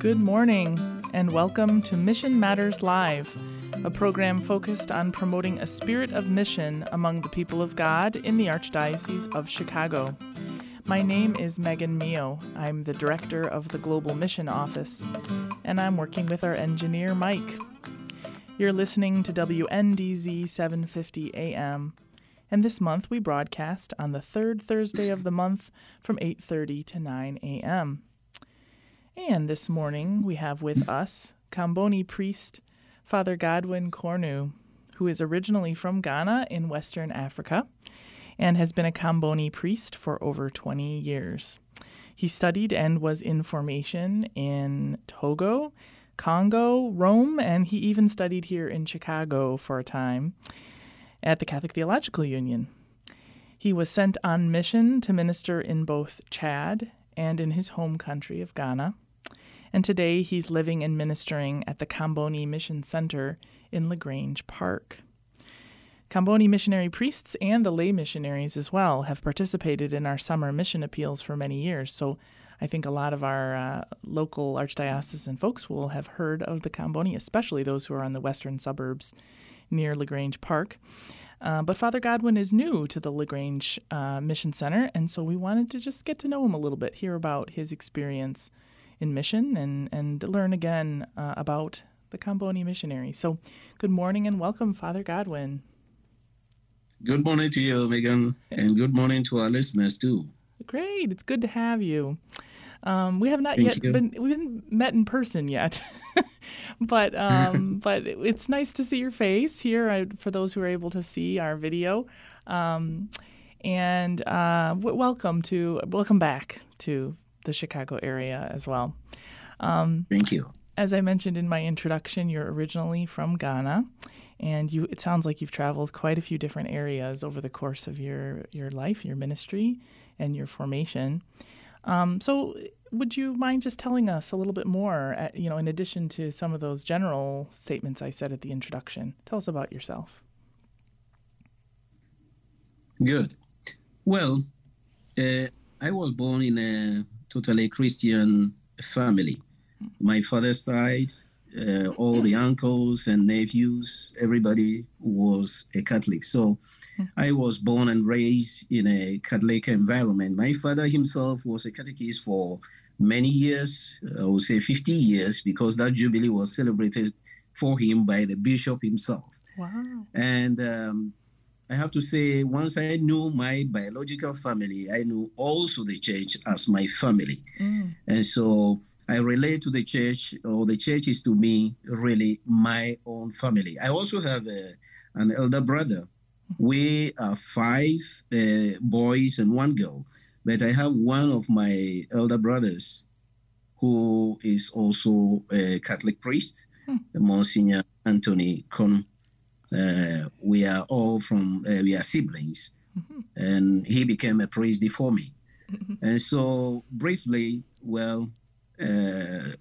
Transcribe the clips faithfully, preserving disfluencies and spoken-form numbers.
Good morning, and welcome to Mission Matters Live, a program focused on promoting a spirit of mission among the people of God in the Archdiocese of Chicago. My name is Megan Mio. I'm the director of the Global Mission Office, and I'm working with our engineer, Mike. You're listening to W N D Z seven fifty A M, and this month we broadcast on the third Thursday of the month from eight thirty to nine a m And this morning we have with us Comboni priest Father Godwin Konu, who is originally from Ghana in Western Africa and has been a Comboni priest for over twenty years. He studied and was in formation in Togo, Congo, Rome, and he even studied here in Chicago for a time at the Catholic Theological Union. He was sent on mission to minister in both Chad and in his home country of Ghana. And today he's living and ministering at the Comboni Mission Center in LaGrange Park. Comboni missionary priests and the lay missionaries as well have participated in our summer mission appeals for many years, so I think a lot of our uh, local archdiocesan folks will have heard of the Comboni, especially those who are on the western suburbs near LaGrange Park. Uh, but Father Godwin is new to the LaGrange uh, Mission Center, and so we wanted to just get to know him a little bit, hear about his experience in mission, and, and learn again uh, about the Comboni missionary. So good morning and welcome, Father Godwin. Good morning to you, Megan, and good morning to our listeners, too. Great. It's good to have you. Um, we have not Thank yet you. been we haven't met in person yet, but um, but it's nice to see your face here I, for those who are able to see our video, um, and uh, w- welcome to welcome back to the Chicago area as well. Um, Thank you. As I mentioned in my introduction, you're originally from Ghana, and you it sounds like you've traveled quite a few different areas over the course of your your life, your ministry, and your formation. Um, so would you mind just telling us a little bit more, uh, you know, in addition to some of those general statements I said at the introduction? Tell us about yourself. Good. Well, uh, I was born in a totally Christian family. My father's side, uh, all the uncles and nephews, everybody was a Catholic. So I was born and raised in a Catholic environment. My father himself was a catechist for many years, I would say fifty years, because that jubilee was celebrated for him by the bishop himself. Wow. And um, I have to say, once I knew my biological family, I knew also the church as my family. Mm. And so I relate to the church, or the church is to me really my own family. I also have a, an elder brother. We are five uh, boys and one girl, but I have one of my elder brothers who is also a Catholic priest, hmm. Monsignor Anthony Con. Uh, we are all from, uh, we are siblings, mm-hmm. and he became a priest before me. Mm-hmm. And so briefly, well, uh,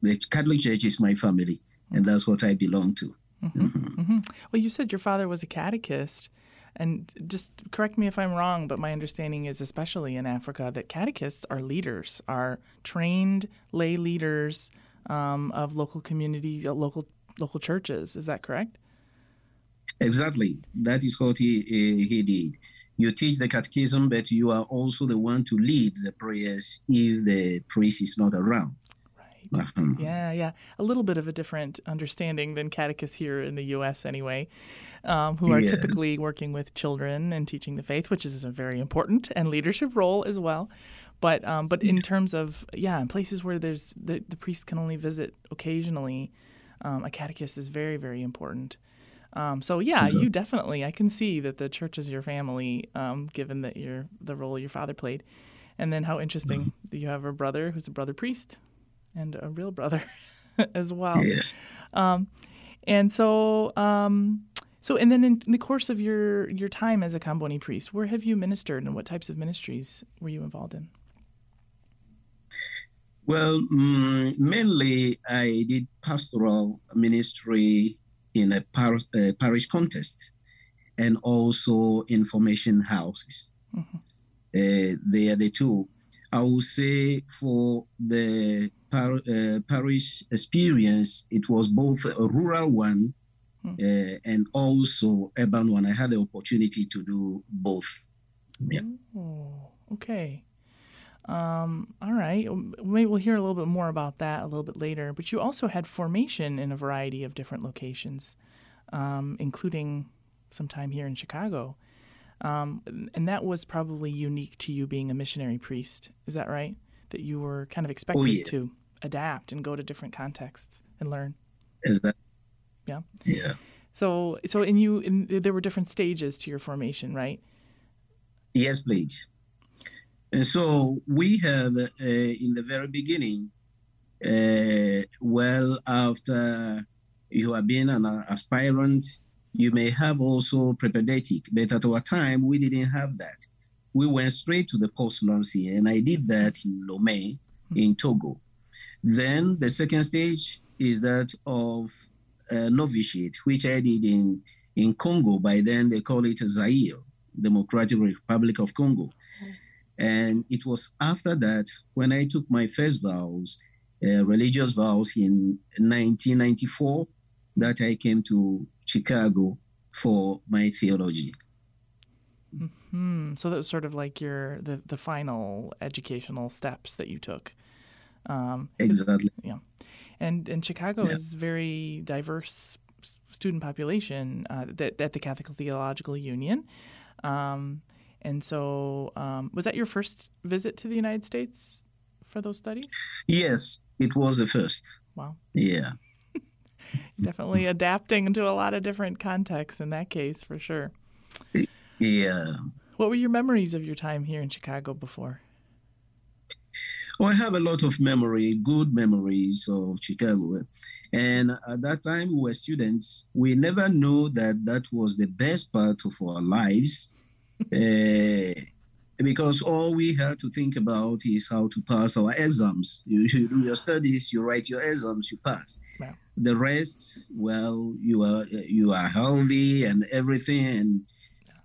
the Catholic Church is my family, mm-hmm. and that's what I belong to. Mm-hmm. Mm-hmm. Mm-hmm. Well, you said your father was a catechist, and just correct me if I'm wrong, but my understanding is, especially in Africa, that catechists are leaders, are trained lay leaders um, of local communities, uh, local local churches. Is that correct? Exactly. That is what he uh, he did. You teach the catechism, but you are also the one to lead the prayers if the priest is not around. Uh-huh. Yeah, yeah. A little bit of a different understanding than catechists here in the U S anyway, um, who are yeah. typically working with children and teaching the faith, which is a very important and leadership role as well. But um, but in terms of, yeah, places where there's the, the priest can only visit occasionally, um, a catechist is very, very important. Um, so, yeah, so, you definitely, I can see that the church is your family, um, given that you're the role your father played. And then how interesting mm-hmm. that you have a brother who's a brother priest and a real brother as well. Yes. Um, and so, um, so and then in, in the course of your, your time as a Comboni priest, where have you ministered and what types of ministries were you involved in? Well, mm, mainly I did pastoral ministry in a, par- a parish context and also information houses. Mm-hmm. Uh, they are the two. I would say for the par- uh, parish experience, it was both a rural one mm-hmm. uh, and also urban one. I had the opportunity to do both. Yeah. Oh, okay. Um, all right. Maybe we'll hear a little bit more about that a little bit later. But you also had formation in a variety of different locations, um, including some time here in Chicago. Um, and that was probably unique to you being a missionary priest. Is that right? That you were kind of expected oh, yeah. to adapt and go to different contexts and learn. Is that? Yeah. Yeah. So, so in you, in, there were different stages to your formation, right? Yes, please. And so we have, uh, in the very beginning, uh, well, after you have been an uh, aspirant, you may have also prepedetic, but at our time, we didn't have that. We went straight to the postulancy, and I did that in Lomé, mm-hmm. in Togo. Then the second stage is that of uh, novitiate, which I did in, in Congo. By then, they call it Zaire, Democratic Republic of Congo. Mm-hmm. And it was after that, when I took my first vows, uh, religious vows in nineteen ninety-four, that I came to Chicago for my theology. Mm-hmm. So that was sort of like your the, the final educational steps that you took. Um, exactly. Yeah. And, and Chicago yeah. is very diverse student population uh, that, at the Catholic Theological Union. Um And so um, was that your first visit to the United States for those studies? Yes, it was the first. Wow. Yeah. Definitely adapting to a lot of different contexts in that case, for sure. Yeah. What were your memories of your time here in Chicago before? Oh, I have a lot of memory, good memories of Chicago. And at that time, we were students. We never knew that that was the best part of our lives. Uh, because all we had to think about is how to pass our exams. You, you do your studies, you write your exams, you pass. Wow. The rest, well, you are you are healthy and everything, and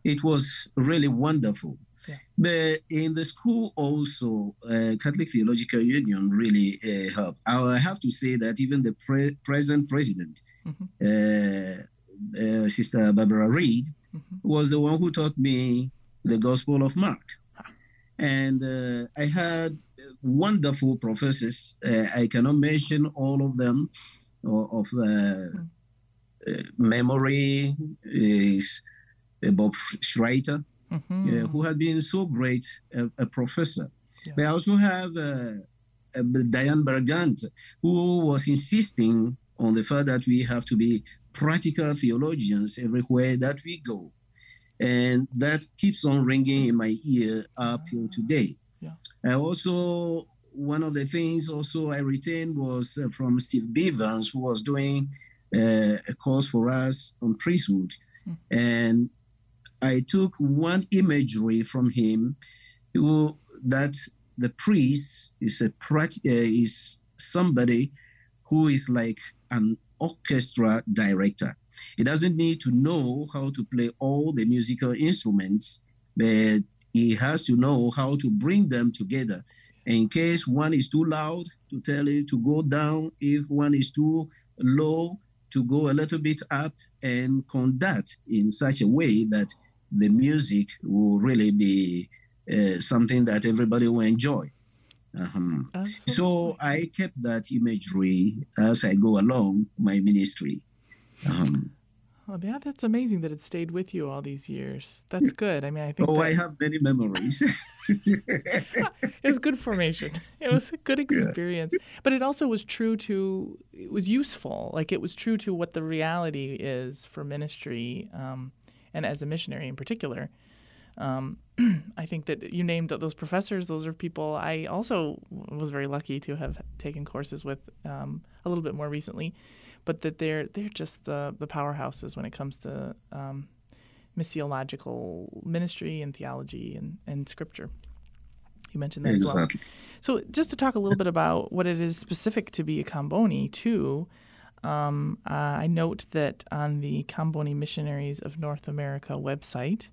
it was really wonderful. Yeah. But in the school also, uh, Catholic Theological Union really uh, helped. I have to say that even the pre- present president, mm-hmm. uh, uh, Sister Barbara Reid, was the one who taught me the Gospel of Mark. And uh, I had wonderful professors. Uh, I cannot mention all of them or, of uh, mm. uh, memory is uh, Bob Schreiter, mm-hmm. uh, who had been so great a, a professor. Yeah. But I also have uh, uh, Diane Bergant, who was insisting on the fact that we have to be practical theologians everywhere that we go. And that keeps on ringing in my ear up till today. Yeah. I also, one of the things also I retained was uh, from Steve Bevans, who was doing uh, a course for us on priesthood. Mm-hmm. And I took one imagery from him who, that the priest is a uh, is somebody who is like an orchestra director. He doesn't need to know how to play all the musical instruments, but he has to know how to bring them together. In case one is too loud, to tell it to go down. If one is too low, to go a little bit up, and conduct in such a way that the music will really be uh, something that everybody will enjoy. Uh-huh. So I kept that imagery as I go along my ministry. Um, Well, yeah, that's amazing that it stayed with you all these years. That's good. I mean, I think. Oh, that... I have many memories. It was good formation. It was a good experience, yeah. But it also was true to. It was useful. Like it was true to what the reality is for ministry, um, and as a missionary in particular. Um, I think that you named those professors. Those are people I also was very lucky to have taken courses with um, a little bit more recently. But that they're they're just the, the powerhouses when it comes to um, missiological ministry and theology and, and scripture. You mentioned that exactly. as well. So just to talk a little bit about what it is specific to be a Comboni too, um, uh, I note that on the Comboni Missionaries of North America website,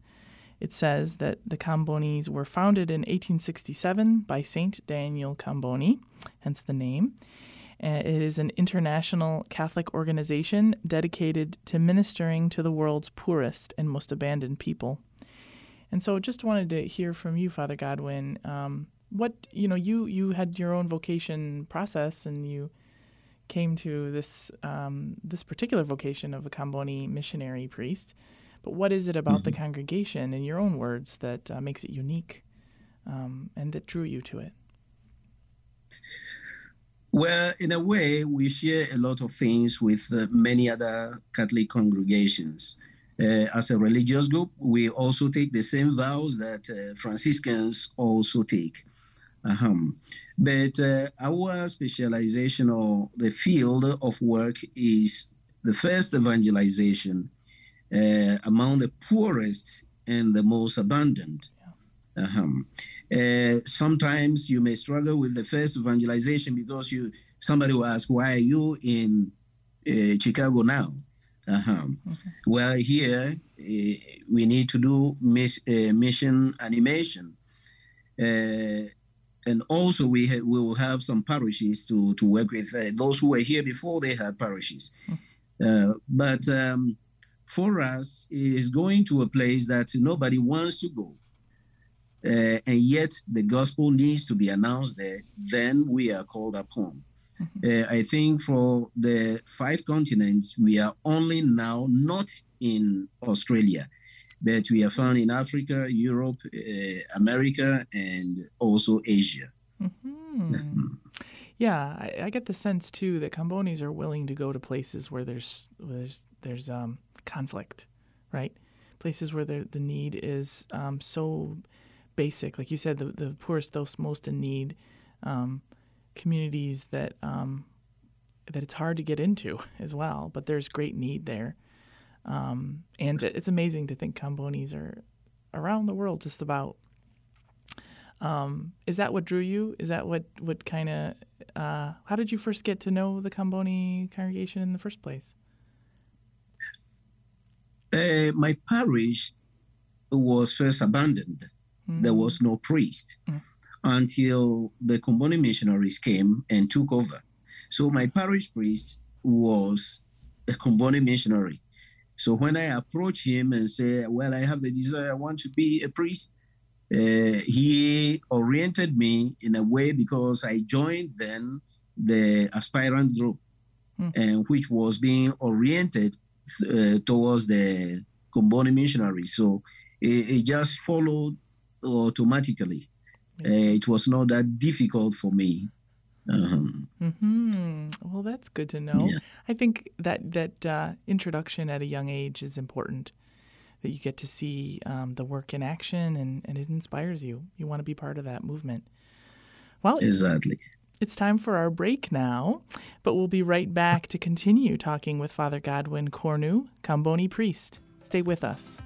it says that the Combonis were founded in eighteen sixty-seven by Saint Daniel Comboni, hence the name. It is an international Catholic organization dedicated to ministering to the world's poorest and most abandoned people. And so just wanted to hear from you, Father Godwin, um, what, you know, you, you had your own vocation process and you came to this um, this particular vocation of a Comboni missionary priest. But what is it about mm-hmm. the congregation, in your own words, that uh, makes it unique um, and that drew you to it? Well, in a way, we share a lot of things with uh, many other Catholic congregations. Uh, as a religious group, we also take the same vows that uh, Franciscans also take. Uh-huh. But uh, our specialization or the field of work is the first evangelization uh, among the poorest and the most abandoned. Uh-huh. Uh, sometimes you may struggle with the first evangelization because you somebody will ask, why are you in uh, Chicago now? Uh-huh. Okay. Well, here uh, we need to do miss, uh, mission animation. Uh, and also we, ha- we will have some parishes to, to work with. Uh, those who were here before, they had parishes. Uh, but um, for us, it is going to a place that nobody wants to go. Uh, and yet the gospel needs to be announced there, then we are called upon. Mm-hmm. Uh, I think for the five continents, we are only now not in Australia, but we are found in Africa, Europe, uh, America, and also Asia. Mm-hmm. Mm-hmm. Yeah, I, I get the sense, too, that Combonis are willing to go to places where there's where there's, there's um, conflict, right? Places where the, the need is um, so... basic, like you said, the, the poorest, those most in need, um, communities that um, that it's hard to get into as well. But there's great need there, um, and it's amazing to think Combonis are around the world, just about. Um, is that what drew you? Is that what what kind of? Uh, how did you first get to know the Comboni congregation in the first place? Uh, my parish was first abandoned. Mm-hmm. There was no priest mm-hmm. until the Comboni missionaries came and took over. So my parish priest was a Comboni missionary. So when I approached him and said, well, I have the desire, I want to be a priest, uh, he oriented me in a way because I joined then the aspirant group, mm-hmm. and which was being oriented uh, towards the Comboni missionaries. So it, it just followed automatically. Uh, it was not that difficult for me. Um, mm-hmm. Well, that's good to know. Yeah. I think that that uh, introduction at a young age is important, that you get to see um, the work in action and, and it inspires you. You want to be part of that movement. Well, exactly. It's time for our break now, but we'll be right back to continue talking with Father Godwin Konu, Comboni priest. Stay with us.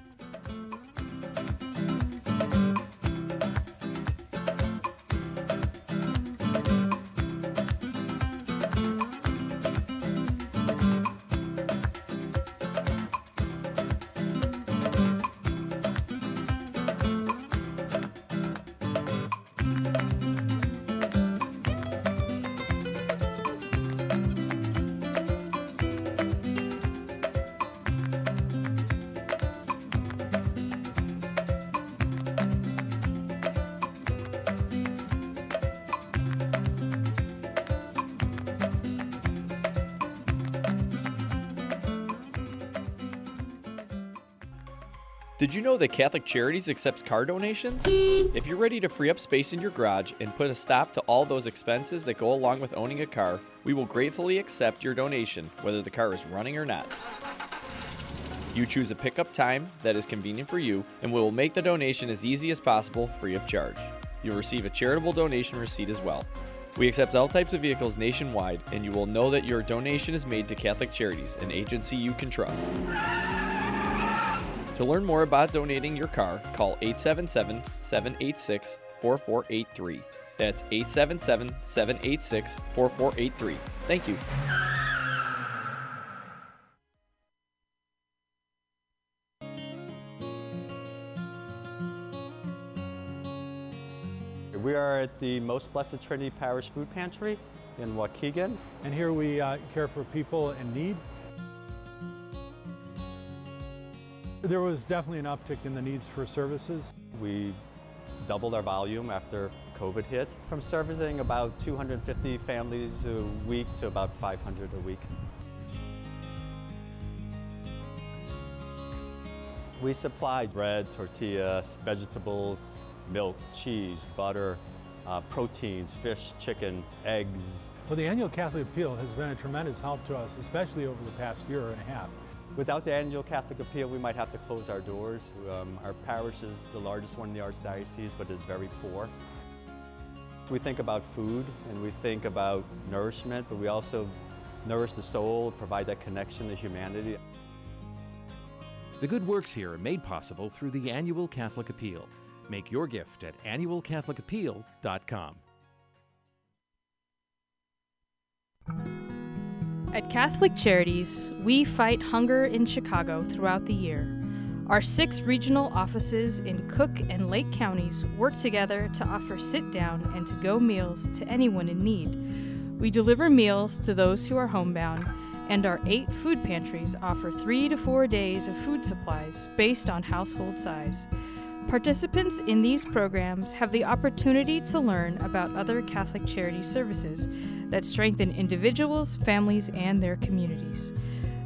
Did you know that Catholic Charities accepts car donations? If you're ready to free up space in your garage and put a stop to all those expenses that go along with owning a car, we will gratefully accept your donation, whether the car is running or not. You choose a pickup time that is convenient for you, and we will make the donation as easy as possible, free of charge. You'll receive a charitable donation receipt as well. We accept all types of vehicles nationwide, and you will know that your donation is made to Catholic Charities, an agency you can trust. To learn more about donating your car, call eight seven seven, seven eight six, four four eight three. That's eight seven seven, seven eight six, four four eight three. Thank you. We are at the Most Blessed Trinity Parish Food Pantry in Waukegan. And here we uh, care for people in need. There was definitely an uptick in the needs for services. We doubled our volume after COVID hit, from servicing about two hundred fifty families a week to about five hundred a week. We supply bread, tortillas, vegetables, milk, cheese, butter, uh, proteins, fish, chicken, eggs. Well, the annual Catholic Appeal has been a tremendous help to us, especially over the past year and a half. Without the annual Catholic Appeal, we might have to close our doors. Um, our parish is the largest one in the Archdiocese, but is very poor. We think about food and we think about nourishment, but we also nourish the soul, provide that connection to humanity. The good works here are made possible through the annual Catholic Appeal. Make your gift at annual catholic appeal dot com. At Catholic Charities, we fight hunger in Chicago throughout the year. Our six regional offices in Cook and Lake counties work together to offer sit-down and to-go meals to anyone in need. We deliver meals to those who are homebound, and our eight food pantries offer three to four days of food supplies based on household size. Participants in these programs have the opportunity to learn about other Catholic charity services that strengthen individuals, families, and their communities.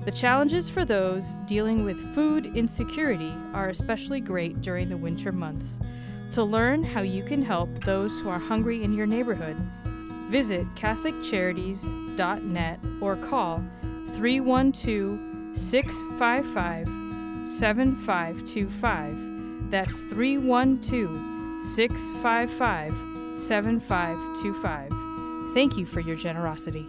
The challenges for those dealing with food insecurity are especially great during the winter months. To learn how you can help those who are hungry in your neighborhood, visit catholic charities dot net or call three one two, six five five, seven five two five. That's three one two, six five five, seven five two five. Thank you for your generosity.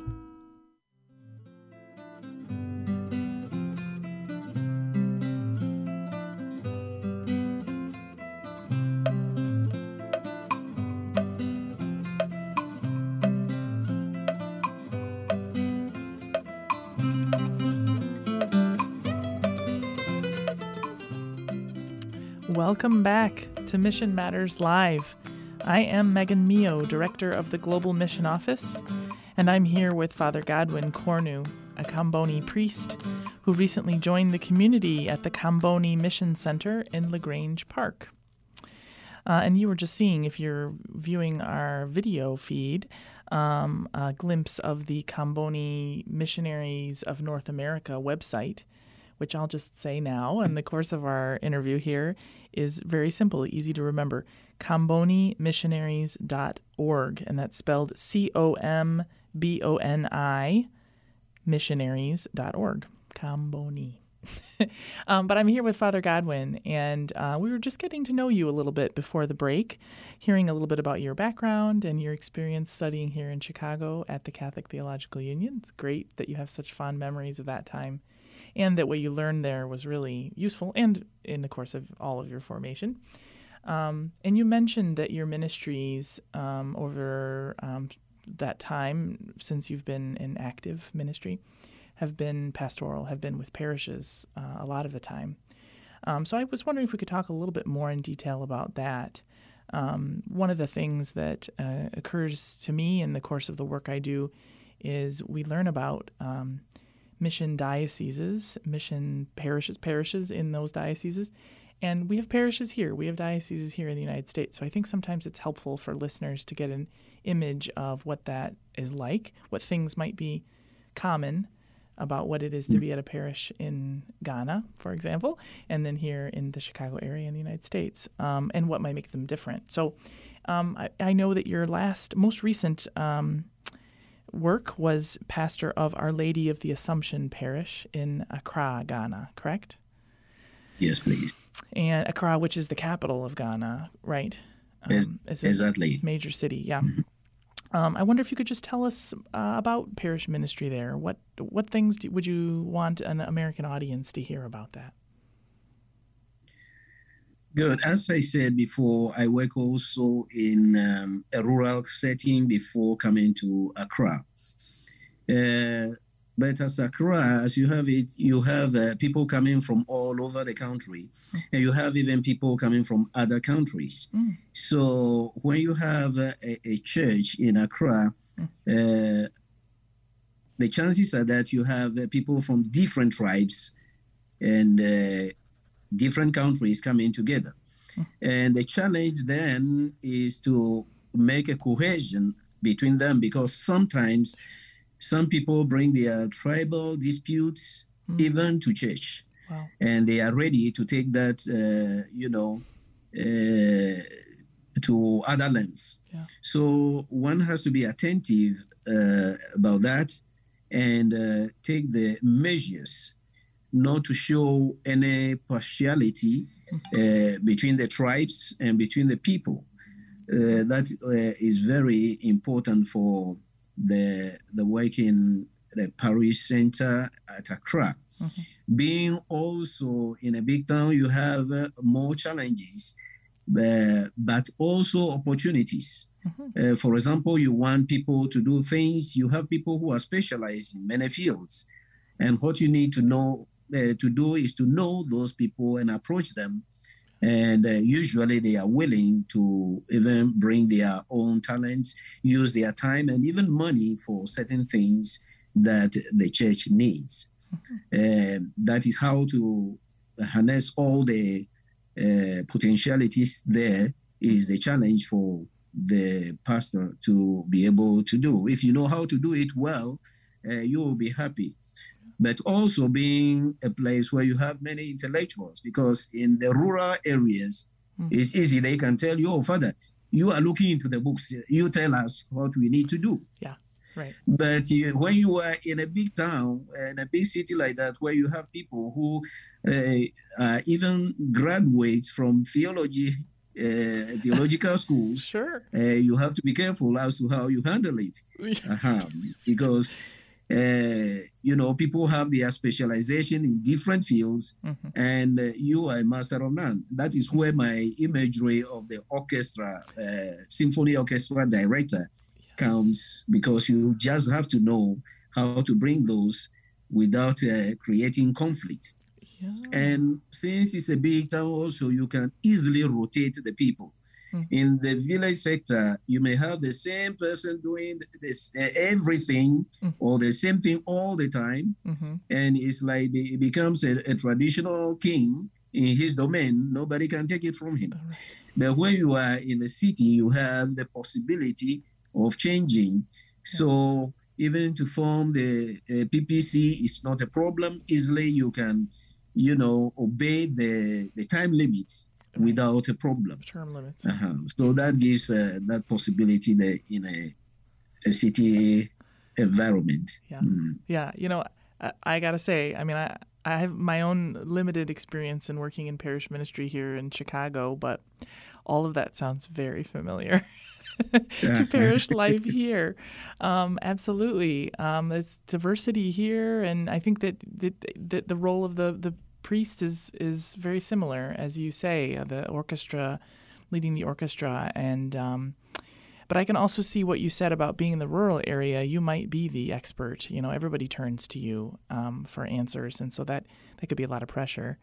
Welcome back to Mission Matters Live. I am Megan Mio, Director of the Global Mission Office, and I'm here with Father Godwin Konu, a Comboni priest who recently joined the community at the Comboni Mission Center in LaGrange Park. Uh, and you were just seeing, if you're viewing our video feed, um, a glimpse of the Comboni Missionaries of North America website, which I'll just say now in the course of our interview here is very simple, easy to remember, comboni missionaries dot org, and that's spelled C O M B O N I missionaries dot org, Comboni. um, but I'm here with Father Godwin, and uh, we were just getting to know you a little bit before the break, hearing a little bit about your background and your experience studying here in Chicago at the Catholic Theological Union. It's great that you have such fond memories of that time, and that what you learned there was really useful and in the course of all of your formation. Um, and you mentioned that your ministries um, over um, that time, since you've been in active ministry, have been pastoral, have been with parishes uh, a lot of the time. Um, so I was wondering if we could talk a little bit more in detail about that. Um, one of the things that uh, occurs to me in the course of the work I do is we learn about um, mission dioceses, mission parishes, parishes in those dioceses. And we have parishes here. We have dioceses here in the United States. So I think sometimes it's helpful for listeners to get an image of what that is like, what things might be common about what it is to be at a parish in Ghana, for example, and then here in the Chicago area in the United States, um, and what might make them different. So um, I, I know that your last, most recent um, work was pastor of Our Lady of the Assumption Parish in Accra, Ghana, correct? Yes, please. And Accra, which is the capital of Ghana, right? Um, yes, it's a exactly. Major city, yeah. Mm-hmm. Um, I wonder if you could just tell us uh, about parish ministry there. What what things do, would you want an American audience to hear about that? Good. As I said before, I work also in um, a rural setting before coming to Accra. Uh, but as Accra, as you have it, you have uh, people coming from all over the country, and you have even people coming from other countries. Mm. So when you have a, a church in Accra, uh, the chances are that you have uh, people from different tribes and uh, different countries coming together. Mm. And the challenge then is to make a cohesion between them, because sometimes some people bring their tribal disputes mm. even to church. Wow. And they are ready to take that, uh, you know, uh, to other lands. Yeah. So one has to be attentive uh, about that and uh, take the measures not to show any partiality mm-hmm. uh, between the tribes and between the people. Uh, that uh, is very important for the the work in the parish center at Accra. Okay. Being also in a big town, you have uh, more challenges, uh, but also opportunities. Mm-hmm. Uh, for example, you want people to do things. You have people who are specialized in many fields. And what you need to know uh, to do is to know those people and approach them. And uh, usually they are willing to even bring their own talents, use their time and even money for certain things that the church needs. Okay. Uh, that is how to harness all the uh, potentialities there is the challenge for the pastor to be able to do. If you know how to do it well, uh, you will be happy. But also being a place where you have many intellectuals, because in the rural areas, mm-hmm. it's easy. They can tell you, oh, Father, you are looking into the books. You tell us what we need to do. Yeah, right. But uh, when you are in a big town, in a big city like that, where you have people who uh, are even graduates from theology, uh, theological schools, sure. uh, you have to be careful as to how you handle it. uh-huh. Because... Uh, you know, people have their specialization in different fields, mm-hmm. and uh, you are a master of none. That is where my imagery of the orchestra, uh, symphony orchestra director yeah. comes, because you just have to know how to bring those without uh, creating conflict. Yeah. And since it's a big town also, you can easily rotate the people. Mm-hmm. In the village sector, you may have the same person doing this uh, everything mm-hmm. or the same thing all the time. Mm-hmm. And it's like it becomes a, a traditional king in his domain. Nobody can take it from him. Right. But when you are in the city, you have the possibility of changing. Yeah. So even to form the uh, P P C is not a problem. Easily you can, you know, obey the, the time limits. Without a problem. Term limits. Uh-huh. So that gives uh, that possibility that in a, a city environment. Yeah. Mm. Yeah. You know, I, I got to say, I mean, I, I have my own limited experience in working in parish ministry here in Chicago, but all of that sounds very familiar to parish life here. Um, absolutely. Um, there's diversity here. And I think that the, the, the role of the, the priest is is very similar, as you say, the orchestra, leading the orchestra, and um, but I can also see what you said about being in the rural area. You might be the expert. You know, everybody turns to you um, for answers, and so that, that could be a lot of pressure.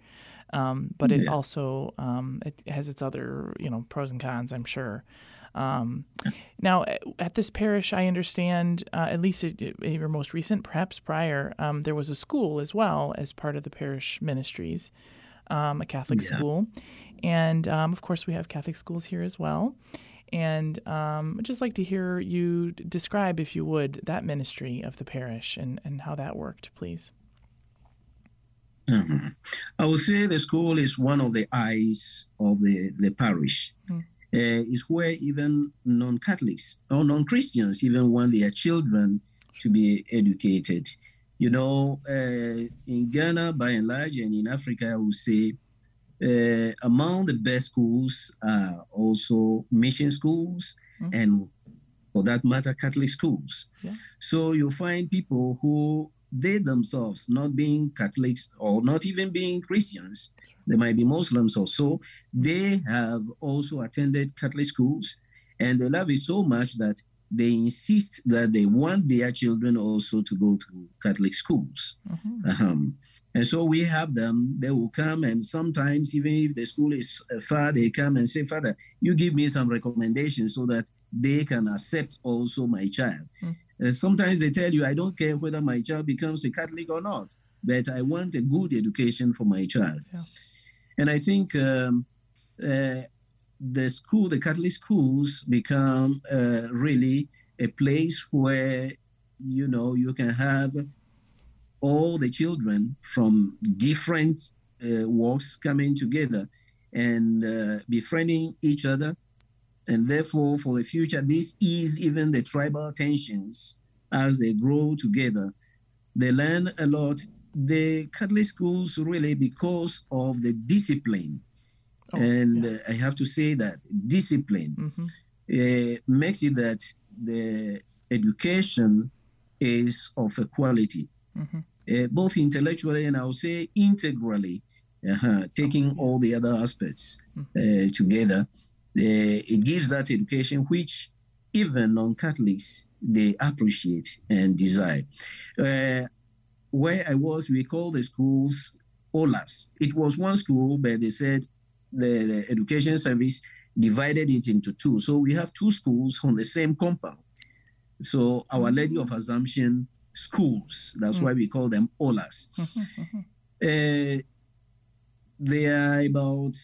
Um, but it yeah. also um, it has its other you know pros and cons, I'm sure. Um, now, at this parish, I understand, uh, at least it, it, your most recent, perhaps prior, um, there was a school as well as part of the parish ministries, um, a Catholic yeah. school. And, um, of course, we have Catholic schools here as well. And um, I'd just like to hear you describe, if you would, that ministry of the parish and, and how that worked, please. Mm-hmm. I would say the school is one of the eyes of the, the parish. Mm-hmm. Uh, it's where even non-Catholics or non-Christians even want their children to be educated. You know, uh, in Ghana, by and large, and in Africa, I would say, uh, among the best schools are also mission schools mm-hmm. and, for that matter, Catholic schools. Yeah. So you'll find people who, they themselves, not being Catholics or not even being Christians, they might be Muslims or so, they have also attended Catholic schools, and they love it so much that they insist that they want their children also to go to Catholic schools. Mm-hmm. Um, and so we have them, they will come, and sometimes even if the school is far, they come and say, Father, you give me some recommendations so that they can accept also my child. Mm-hmm. And sometimes they tell you, I don't care whether my child becomes a Catholic or not, but I want a good education for my child. Yeah. And I think um, uh, the school, the Catholic schools become uh, really a place where, you know, you can have all the children from different uh, walks coming together and uh, befriending each other. And therefore, for the future, this is even the tribal tensions as they grow together. They learn a lot. The Catholic schools really, because of the discipline, oh, and yeah. uh, I have to say that discipline mm-hmm. uh, makes it that the education is of a quality, mm-hmm. uh, both intellectually and I would say integrally, uh-huh, taking okay. all the other aspects mm-hmm. uh, together. Uh, it gives that education which even non-Catholics, they appreciate and desire. Uh, Where I was, we called the schools O L A S. It was one school, but they said the, the education service divided it into two. So we have two schools on the same compound. So Our Lady of Assumption schools, that's mm-hmm. why we call them O L A S. Mm-hmm. Uh, they are about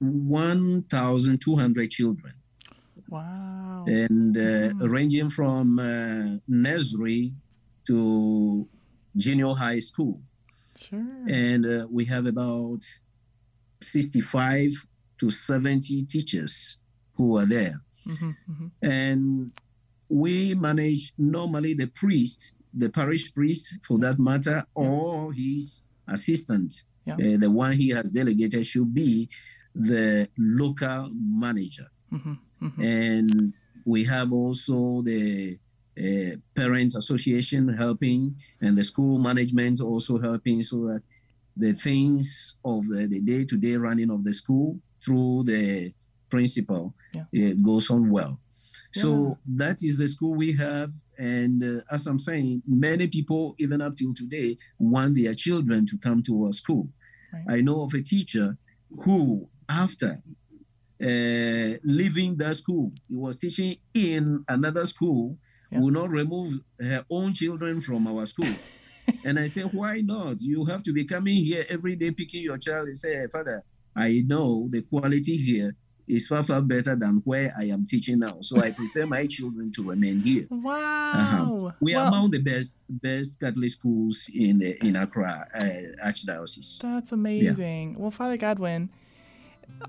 one thousand two hundred children. Wow. And uh, mm-hmm. ranging from uh, nursery to junior high school. Sure. And uh, we have about sixty-five to seventy teachers who are there. Mm-hmm, mm-hmm. And we manage normally the priest, the parish priest for that matter, or his assistant. Yeah. Uh, the one he has delegated should be the local manager. Mm-hmm, mm-hmm. And we have also the Uh, Parents Association helping, and the school management also helping, so that the things of the, the day-to-day running of the school through the principal yeah. uh, goes on well. Yeah. So that is the school we have, and uh, as I'm saying, many people, even up till today, want their children to come to our school. Right. I know of a teacher who, after uh, leaving that school, he was teaching in another school, yeah. will not remove her own children from our school. And I say, why not? You have to be coming here every day, picking your child and say, hey, Father, I know the quality here is far, far better than where I am teaching now. So I prefer my children to remain here. Wow. Uh-huh. We well, are among the best best Catholic schools in, the, in Accra uh, Archdiocese. That's amazing. Yeah. Well, Father Godwin,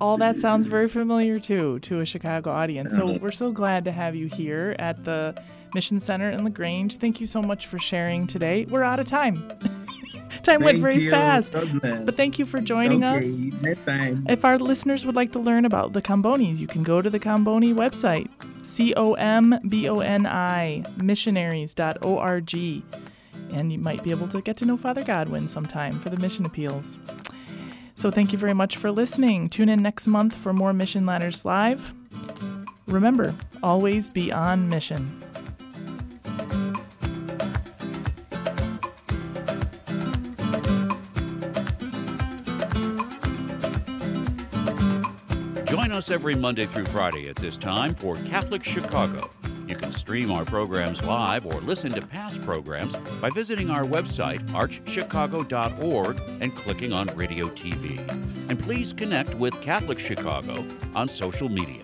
all that sounds very familiar, too, to a Chicago audience. So we're so glad to have you here at the Mission Center in LaGrange. Thank you so much for sharing today. We're out of time. Time thank went very you. fast. But thank you for joining okay. us. Next time. If our listeners would like to learn about the Combonis, you can go to the Comboni website, C O M B O N I, missionaries dot org. And you might be able to get to know Father Godwin sometime for the mission appeals. So thank you very much for listening. Tune in next month for more Mission Ladders Live. Remember, always be on mission. Join us every Monday through Friday at this time for Catholic Chicago. You can stream our programs live or listen to past programs by visiting our website, arch chicago dot org, and clicking on Radio T V. And please connect with Catholic Chicago on social media.